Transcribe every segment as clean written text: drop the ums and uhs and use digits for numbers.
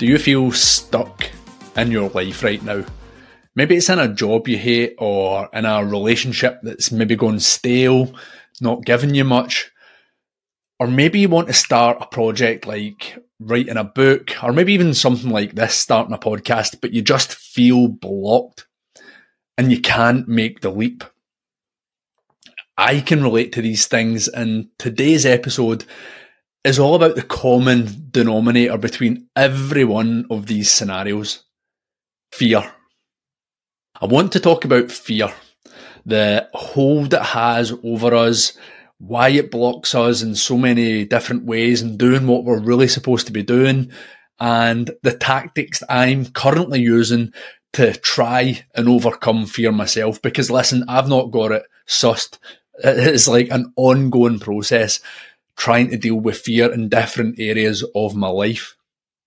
Do you feel stuck in your life right now? Maybe it's in a job you hate or in a relationship that's maybe gone stale, not giving you much. Or maybe you want to start a project like writing a book, or maybe even something like this, starting a podcast, but you just feel blocked and you can't make the leap. I can relate to these things, and today's episode is all about the common denominator between every one of these scenarios: fear. I want to talk about fear, the hold it has over us, why it blocks us in so many different ways and doing what we're really supposed to be doing, and the tactics I'm currently using to try and overcome fear myself. Because listen, I've not got it sussed. It's like an ongoing process trying to deal with fear in different areas of my life.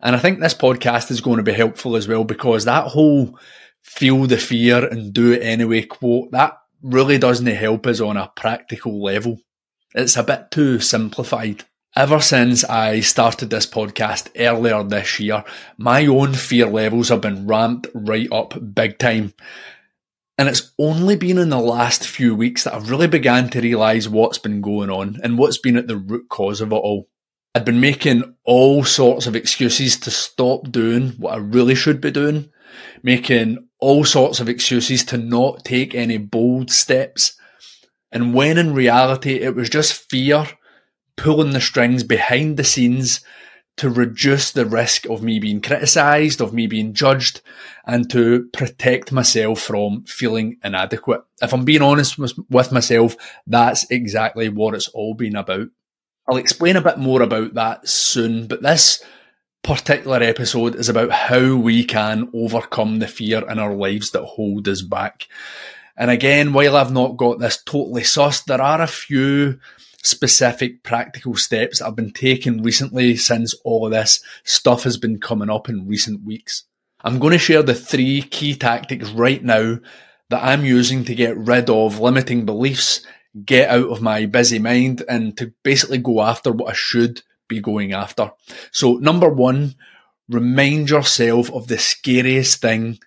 And I think this podcast is going to be helpful as well, because that whole feel the fear and do it anyway quote, that really doesn't help us on a practical level. It's a bit too simplified. Ever since I started this podcast earlier this year, my own fear levels have been ramped right up big time. And it's only been in the last few weeks that I've really began to realise what's been going on and what's been at the root cause of it all. I've been making all sorts of excuses to stop doing what I really should be doing, making all sorts of excuses to not take any bold steps. And when in reality, it was just fear pulling the strings behind the scenes to reduce the risk of me being criticised, of me being judged, and to protect myself from feeling inadequate. If I'm being honest with myself, that's exactly what it's all been about. I'll explain a bit more about that soon, but this particular episode is about how we can overcome the fear in our lives that hold us back. And again, while I've not got this totally sussed, there are a few specific practical steps I've been taking recently since all of this stuff has been coming up in recent weeks. I'm going to share the three key tactics right now that I'm using to get rid of limiting beliefs, get out of my busy mind, and to basically go after what I should be going after. So number one, remind yourself of the scariest thing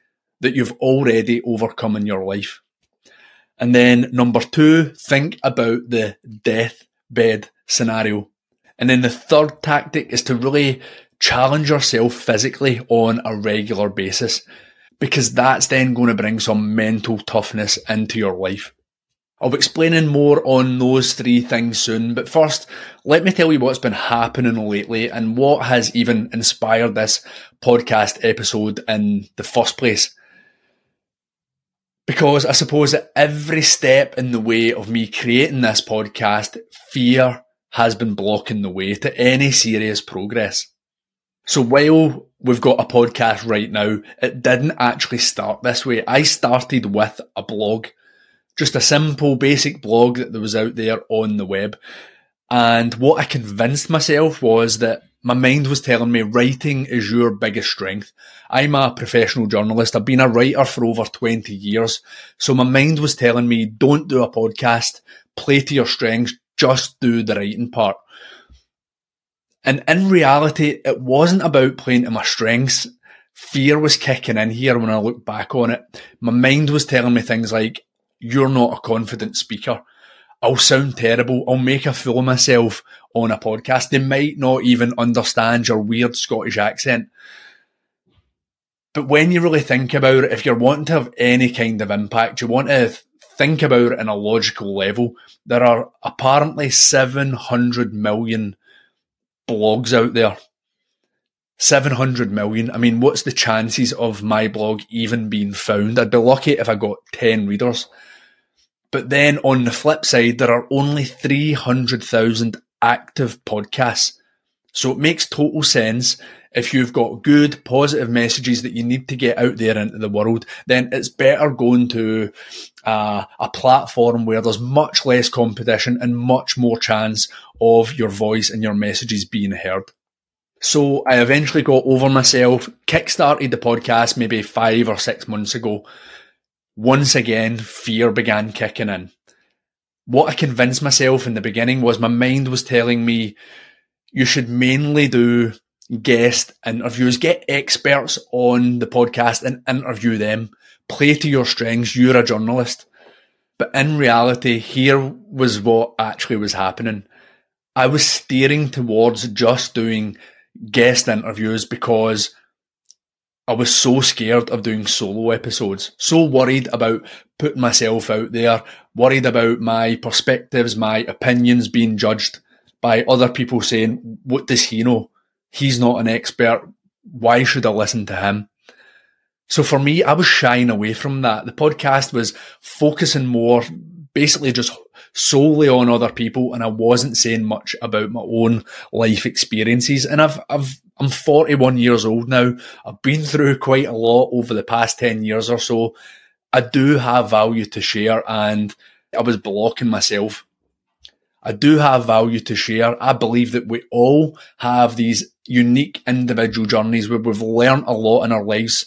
that you've already overcome in your life. And then number two, think about the deathbed scenario. And then the third tactic is to really challenge yourself physically on a regular basis, because that's then going to bring some mental toughness into your life. I'll be explaining more on those three things soon, but first, let me tell you what's been happening lately and what has even inspired this podcast episode in the first place. Because I suppose that every step in the way of me creating this podcast, fear has been blocking the way to any serious progress. So while we've got a podcast right now, it didn't actually start this way. I started with a blog. Just a simple, basic blog that was out there on the web. And what I convinced myself was that my mind was telling me writing is your biggest strength. I'm a professional journalist. I've been a writer for over 20 years. So my mind was telling me, don't do a podcast, play to your strengths, just do the writing part. And in reality, it wasn't about playing to my strengths. Fear was kicking in here when I look back on it. My mind was telling me things like, you're not a confident speaker. I'll sound terrible. I'll make a fool of myself on a podcast. They might not even understand your weird Scottish accent. But when you really think about it, if you're wanting to have any kind of impact, you want to think about it on a logical level. There are apparently 700 million blogs out there. 700 million. I mean, what's the chances of my blog even being found? I'd be lucky if I got 10 readers. But then on the flip side, there are only 300,000 active podcasts. So it makes total sense if you've got good, positive messages that you need to get out there into the world, then it's better going to a platform where there's much less competition and much more chance of your voice and your messages being heard. So I eventually got over myself, kickstarted the podcast maybe 5 or 6 months ago. Once again, fear began kicking in. What I convinced myself in the beginning was my mind was telling me you should mainly do guest interviews, get experts on the podcast and interview them. Play to your strengths. You're a journalist. But in reality, here was what actually was happening. I was steering towards just doing guest interviews because I was so scared of doing solo episodes, so worried about putting myself out there, worried about my perspectives, my opinions being judged by other people saying, what does he know? He's not an expert. Why should I listen to him? So for me, I was shying away from that. The podcast was focusing more basically just solely on other people, and I wasn't saying much about my own life experiences. And I'm 41 years old now. I've been through quite a lot over the past 10 years or so. I do have value to share, and I was blocking myself. I do have value to share. I believe that we all have these unique individual journeys where we've learned a lot in our lives.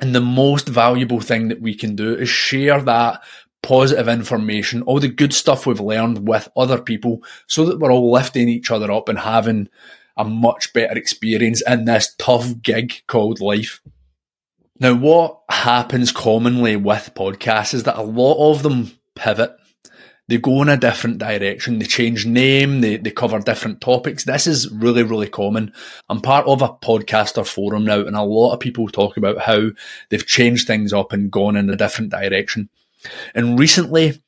And the most valuable thing that we can do is share that positive information, all the good stuff we've learned with other people, so that we're all lifting each other up and having a much better experience in this tough gig called life. Now, what happens commonly with podcasts is that a lot of them pivot. They go in a different direction. They change name. They cover different topics. This is really, really common. I'm part of a podcaster forum now, and a lot of people talk about how they've changed things up and gone in a different direction. And recently,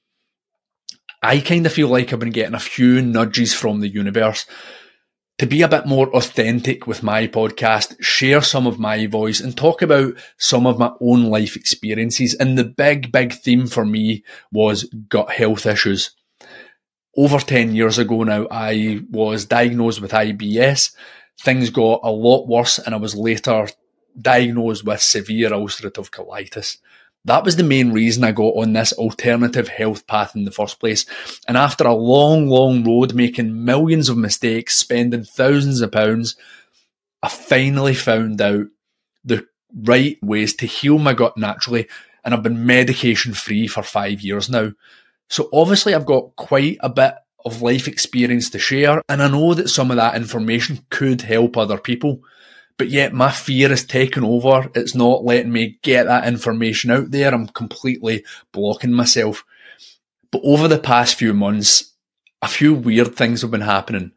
I kind of feel like I've been getting a few nudges from the universe to be a bit more authentic with my podcast, share some of my voice and talk about some of my own life experiences. And the big, big theme for me was gut health issues. Over 10 years ago now, I was diagnosed with IBS. Things got a lot worse, and I was later diagnosed with severe ulcerative colitis. That was the main reason I got on this alternative health path in the first place. And after a long, long road, making millions of mistakes, spending thousands of pounds, I finally found out the right ways to heal my gut naturally. And I've been medication free for 5 years now. So obviously I've got quite a bit of life experience to share. And I know that some of that information could help other people. But yet my fear is taking over. It's not letting me get that information out there. I'm completely blocking myself. But over the past few months, a few weird things have been happening.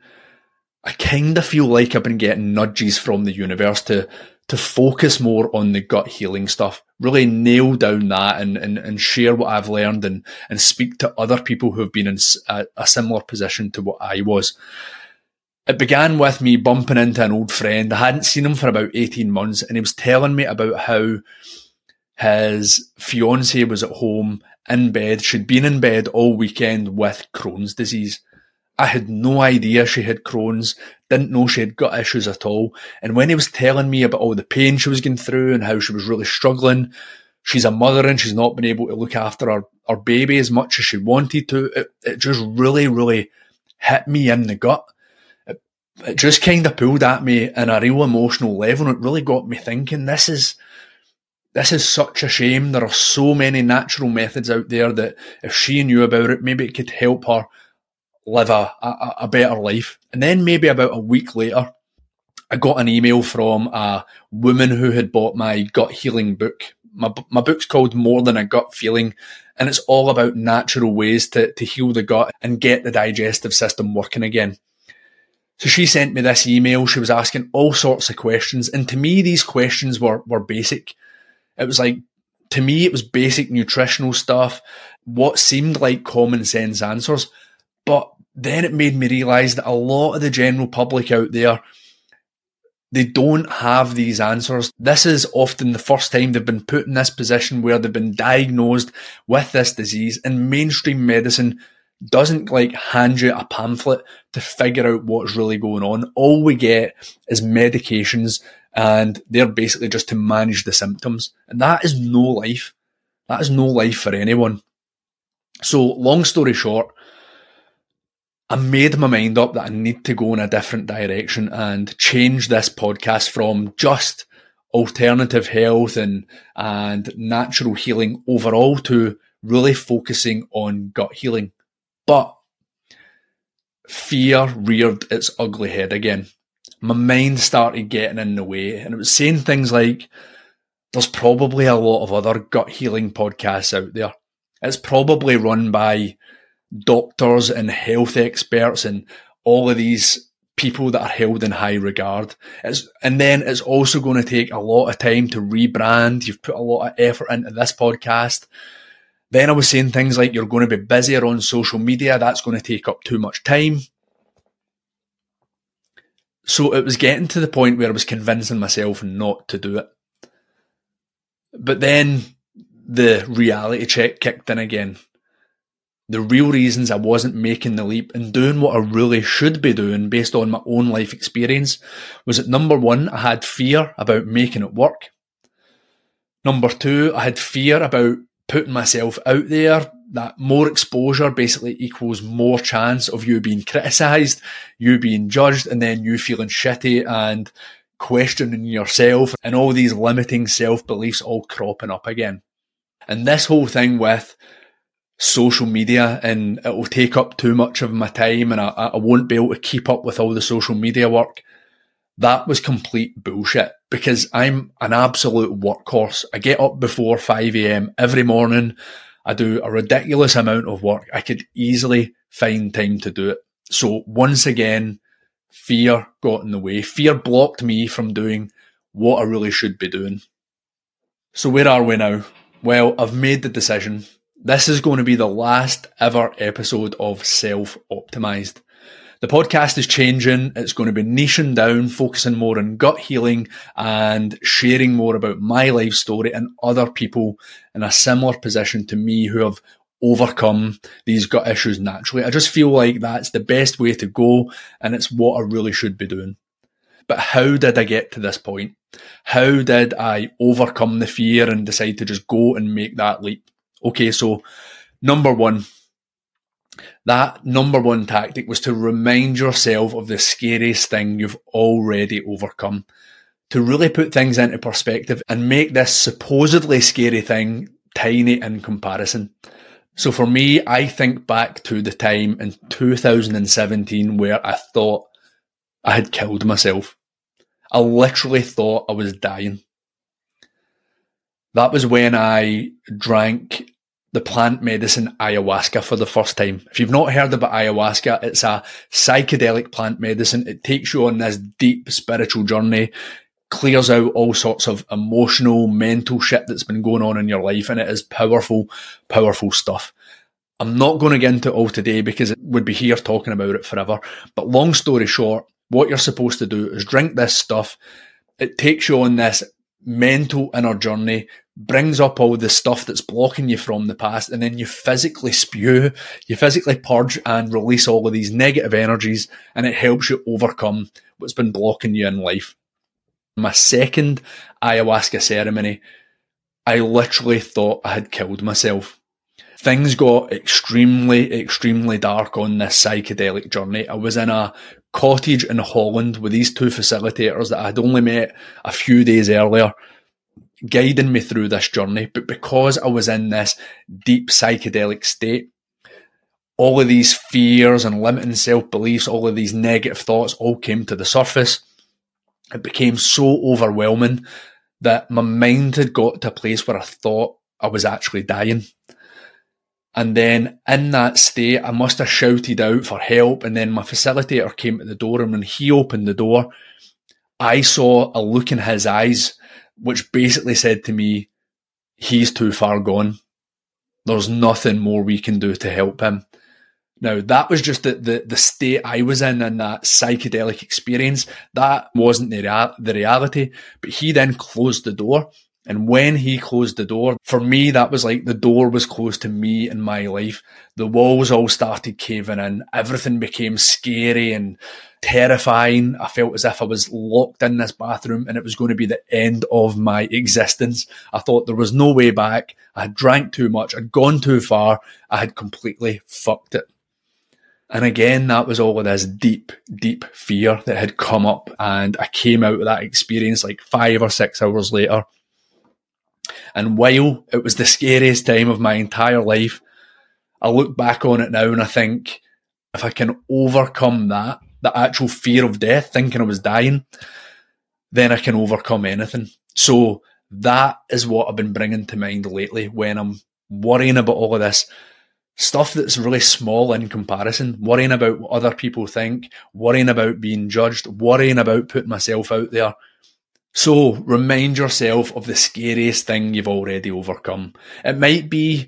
I kind of feel like I've been getting nudges from the universe to focus more on the gut healing stuff, really nail down that and share what I've learned and speak to other people who have been in a similar position to what I was. It began with me bumping into an old friend. I hadn't seen him for about 18 months, and he was telling me about how his fiancée was at home in bed. She'd been in bed all weekend with Crohn's disease. I had no idea she had Crohn's, didn't know she had gut issues at all. And when he was telling me about all the pain she was going through and how she was really struggling, she's a mother and she's not been able to look after her baby as much as she wanted to, it just really, really hit me in the gut. It just kind of pulled at me in a real emotional level, and it really got me thinking, this is such a shame. There are so many natural methods out there that if she knew about it, maybe it could help her live a better life. And then maybe about a week later, I got an email from a woman who had bought my gut healing book. My book's called More Than a Gut Feeling, and it's all about natural ways to heal the gut and get the digestive system working again. So she sent me this email. She was asking all sorts of questions. And to me, these questions were basic. It was like, to me, it was basic nutritional stuff, what seemed like common sense answers. But then it made me realise that a lot of the general public out there, they don't have these answers. This is often the first time they've been put in this position where they've been diagnosed with this disease, and mainstream medicine doesn't hand you a pamphlet to figure out what's really going on. All we get is medications, and they're basically just to manage the symptoms. And that is no life. That is no life for anyone. So long story short, I made my mind up that I need to go in a different direction and change this podcast from just alternative health and natural healing overall to really focusing on gut healing. But fear reared its ugly head again. my mind started getting in the way, and it was saying things like, there's probably a lot of other gut healing podcasts out there. It's probably run by doctors and health experts and all of these people that are held in high regard. And then it's also going to take a lot of time to rebrand. You've put a lot of effort into this podcast. Then I was saying things like, you're going to be busier on social media. That's going to take up too much time. So it was getting to the point where I was convincing myself not to do it. But then the reality check kicked in again. The real reasons I wasn't making the leap and doing what I really should be doing based on my own life experience was that, number one, I had fear about making it work. Number two, I had fear about putting myself out there, that more exposure basically equals more chance of you being criticised, you being judged, and then you feeling shitty and questioning yourself and all these limiting self-beliefs all cropping up again. And this whole thing with social media and it will take up too much of my time and I won't be able to keep up with all the social media work, that was complete bullshit, because I'm an absolute workhorse. I get up before 5 a.m. every morning. I do a ridiculous amount of work. I could easily find time to do it. So once again, fear got in the way. Fear blocked me from doing what I really should be doing. So where are we now? Well, I've made the decision. This is going to be the last ever episode of Self-Optimized. The podcast is changing. It's going to be niching down, focusing more on gut healing and sharing more about my life story and other people in a similar position to me who have overcome these gut issues naturally. I just feel like that's the best way to go, and it's what I really should be doing. But how did I get to this point? How did I overcome the fear and decide to just go and make that leap? Okay, so number one, that number one tactic was to remind yourself of the scariest thing you've already overcome, to really put things into perspective and make this supposedly scary thing tiny in comparison. So for me, I think back to the time in 2017 where I thought I had killed myself. I literally thought I was dying. That was when I drank the plant medicine ayahuasca for the first time. If you've not heard about ayahuasca, it's a psychedelic plant medicine. It takes you on this deep spiritual journey, clears out all sorts of emotional, mental shit that's been going on in your life, and it is powerful, powerful stuff. I'm not going to get into it all today because it would be here talking about it forever. But long story short, what you're supposed to do is drink this stuff. It takes you on this mental inner journey, brings up all the stuff that's blocking you from the past, and then you physically spew, you physically purge and release all of these negative energies, and it helps you overcome what's been blocking you in life. My second ayahuasca ceremony, I literally thought I had killed myself. Things got extremely, extremely dark on this psychedelic journey. I was in a cottage in Holland with these two facilitators that I had only met a few days earlier, guiding me through this journey. But because I was in this deep psychedelic state, all of these fears and limiting self-beliefs, all of these negative thoughts all came to the surface. It became so overwhelming that my mind had got to a place where I thought I was actually dying. And then in that state, I must have shouted out for help. And then my facilitator came to the door, and when he opened the door, I saw a look in his eyes which basically said to me, he's too far gone. There's nothing more we can do to help him. Now, that was just the state I was in and that psychedelic experience. That wasn't the reality. But he then closed the door. And when he closed the door, for me, that was like the door was closed to me and my life. The walls all started caving in. Everything became scary and terrifying. I felt as if I was locked in this bathroom and it was going to be the end of my existence. I thought there was no way back. I had drank too much. I'd gone too far. I had completely fucked it. And again, that was all of this deep, deep fear that had come up. And I came out of that experience like 5 or 6 hours later. And while it was the scariest time of my entire life, I look back on it now and I think, if I can overcome that, the actual fear of death, thinking I was dying, then I can overcome anything. So that is what I've been bringing to mind lately when I'm worrying about all of this stuff that's really small in comparison, worrying about what other people think, worrying about being judged, worrying about putting myself out there. So remind yourself of the scariest thing you've already overcome. It might be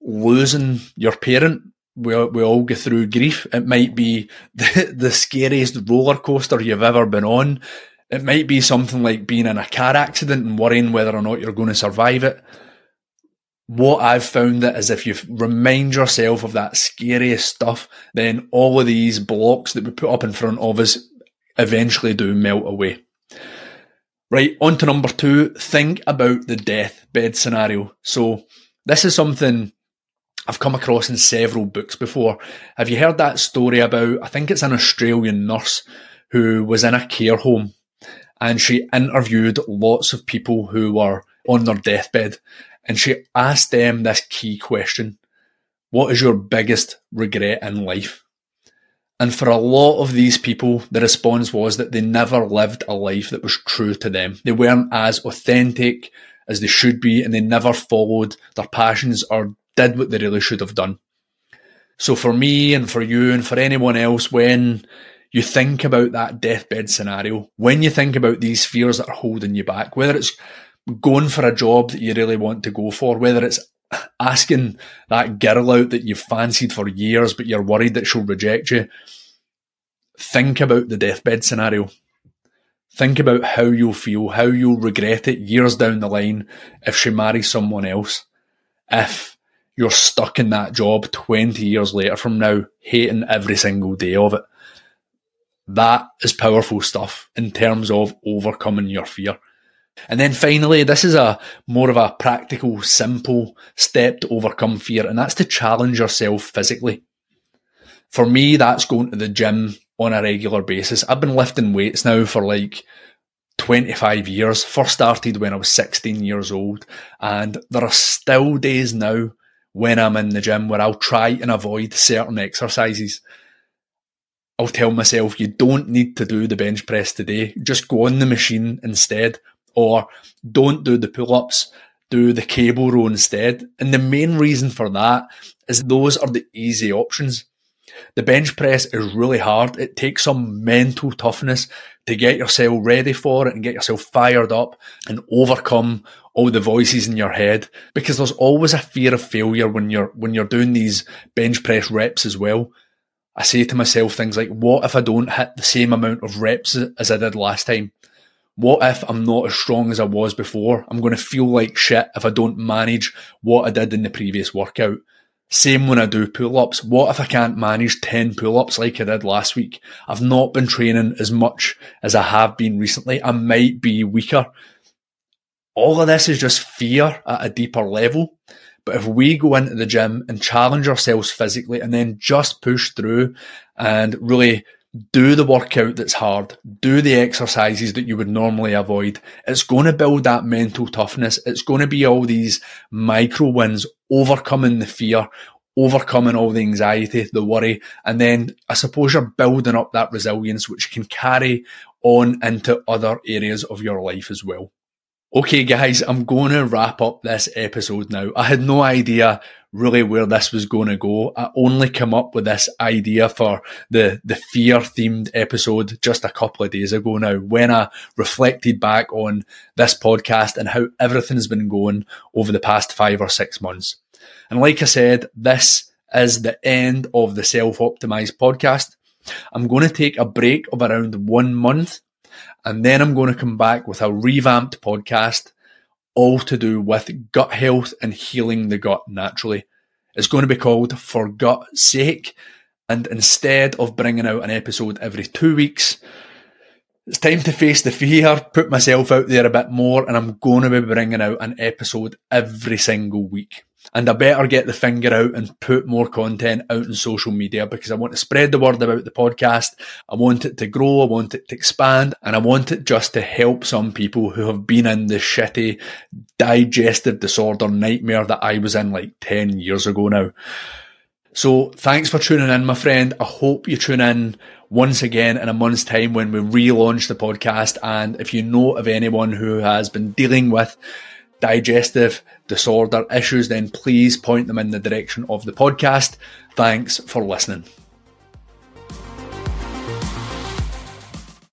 losing your parent. We all go through grief. It might be the scariest roller coaster you've ever been on. It might be something like being in a car accident and worrying whether or not you're going to survive it. What I've found that is if you remind yourself of that scariest stuff, then all of these blocks that we put up in front of us eventually do melt away. Right, on to number 2, think about the deathbed scenario. So this is something I've come across in several books before. Have you heard that story about, I think it's an Australian nurse who was in a care home and she interviewed lots of people who were on their deathbed and she asked them this key question: what is your biggest regret in life? And for a lot of these people, the response was that they never lived a life that was true to them. They weren't as authentic as they should be, and they never followed their passions or did what they really should have done. So for me and for you and for anyone else, when you think about that deathbed scenario, when you think about these fears that are holding you back, whether it's going for a job that you really want to go for, whether it's asking that girl out that you've fancied for years but you're worried that she'll reject you, think about the deathbed scenario. Think about how you'll feel, how you'll regret it years down the line if she marries someone else, if you're stuck in that job 20 years later from now, hating every single day of it. That is powerful stuff in terms of overcoming your fear. And then finally, this is a more of a practical, simple step to overcome fear, and that's to challenge yourself physically. For me, that's going to the gym on a regular basis. I've been lifting weights now for like 25 years. First started when I was 16 years old, and there are still days now when I'm in the gym where I'll try and avoid certain exercises. I'll tell myself, you don't need to do the bench press today. Just go on the machine instead. Or don't do the pull-ups, do the cable row instead. And the main reason for that is those are the easy options. The bench press is really hard. It takes some mental toughness to get yourself ready for it and get yourself fired up and overcome all the voices in your head, because there's always a fear of failure when you're doing these bench press reps as well. I say to myself things like, what if I don't hit the same amount of reps as I did last time? What if I'm not as strong as I was before? I'm going to feel like shit if I don't manage what I did in the previous workout. Same when I do pull-ups. What if I can't manage 10 pull-ups like I did last week? I've not been training as much as I have been recently. I might be weaker. All of this is just fear at a deeper level. But if we go into the gym and challenge ourselves physically and then just push through and really do the workout that's hard, do the exercises that you would normally avoid, it's going to build that mental toughness. It's going to be all these micro wins, overcoming the fear, overcoming all the anxiety, the worry, and then I suppose you're building up that resilience which you can carry on into other areas of your life as well. Okay guys, I'm going to wrap up this episode now. I had no idea really where this was going to go. I only came up with this idea for the fear-themed episode just a couple of days ago now, when I reflected back on this podcast and how everything's been going over the past 5 or 6 months. And like I said, this is the end of the Self-Optimized podcast. I'm going to take a break of around 1 month, and then I'm going to come back with a revamped podcast, all to do with gut health and healing the gut naturally. It's going to be called For Gut's Sake. And instead of bringing out an episode every 2 weeks, it's time to face the fear, put myself out there a bit more, and I'm going to be bringing out an episode every single week. And I better get the finger out and put more content out on social media, because I want to spread the word about the podcast. I want it to grow, I want it to expand, and I want it just to help some people who have been in the shitty digestive disorder nightmare that I was in like 10 years ago now. So thanks for tuning in, my friend. I hope you tune in once again in a month's time when we relaunch the podcast. And if you know of anyone who has been dealing with digestive disorder issues, then please point them in the direction of the podcast. Thanks for listening.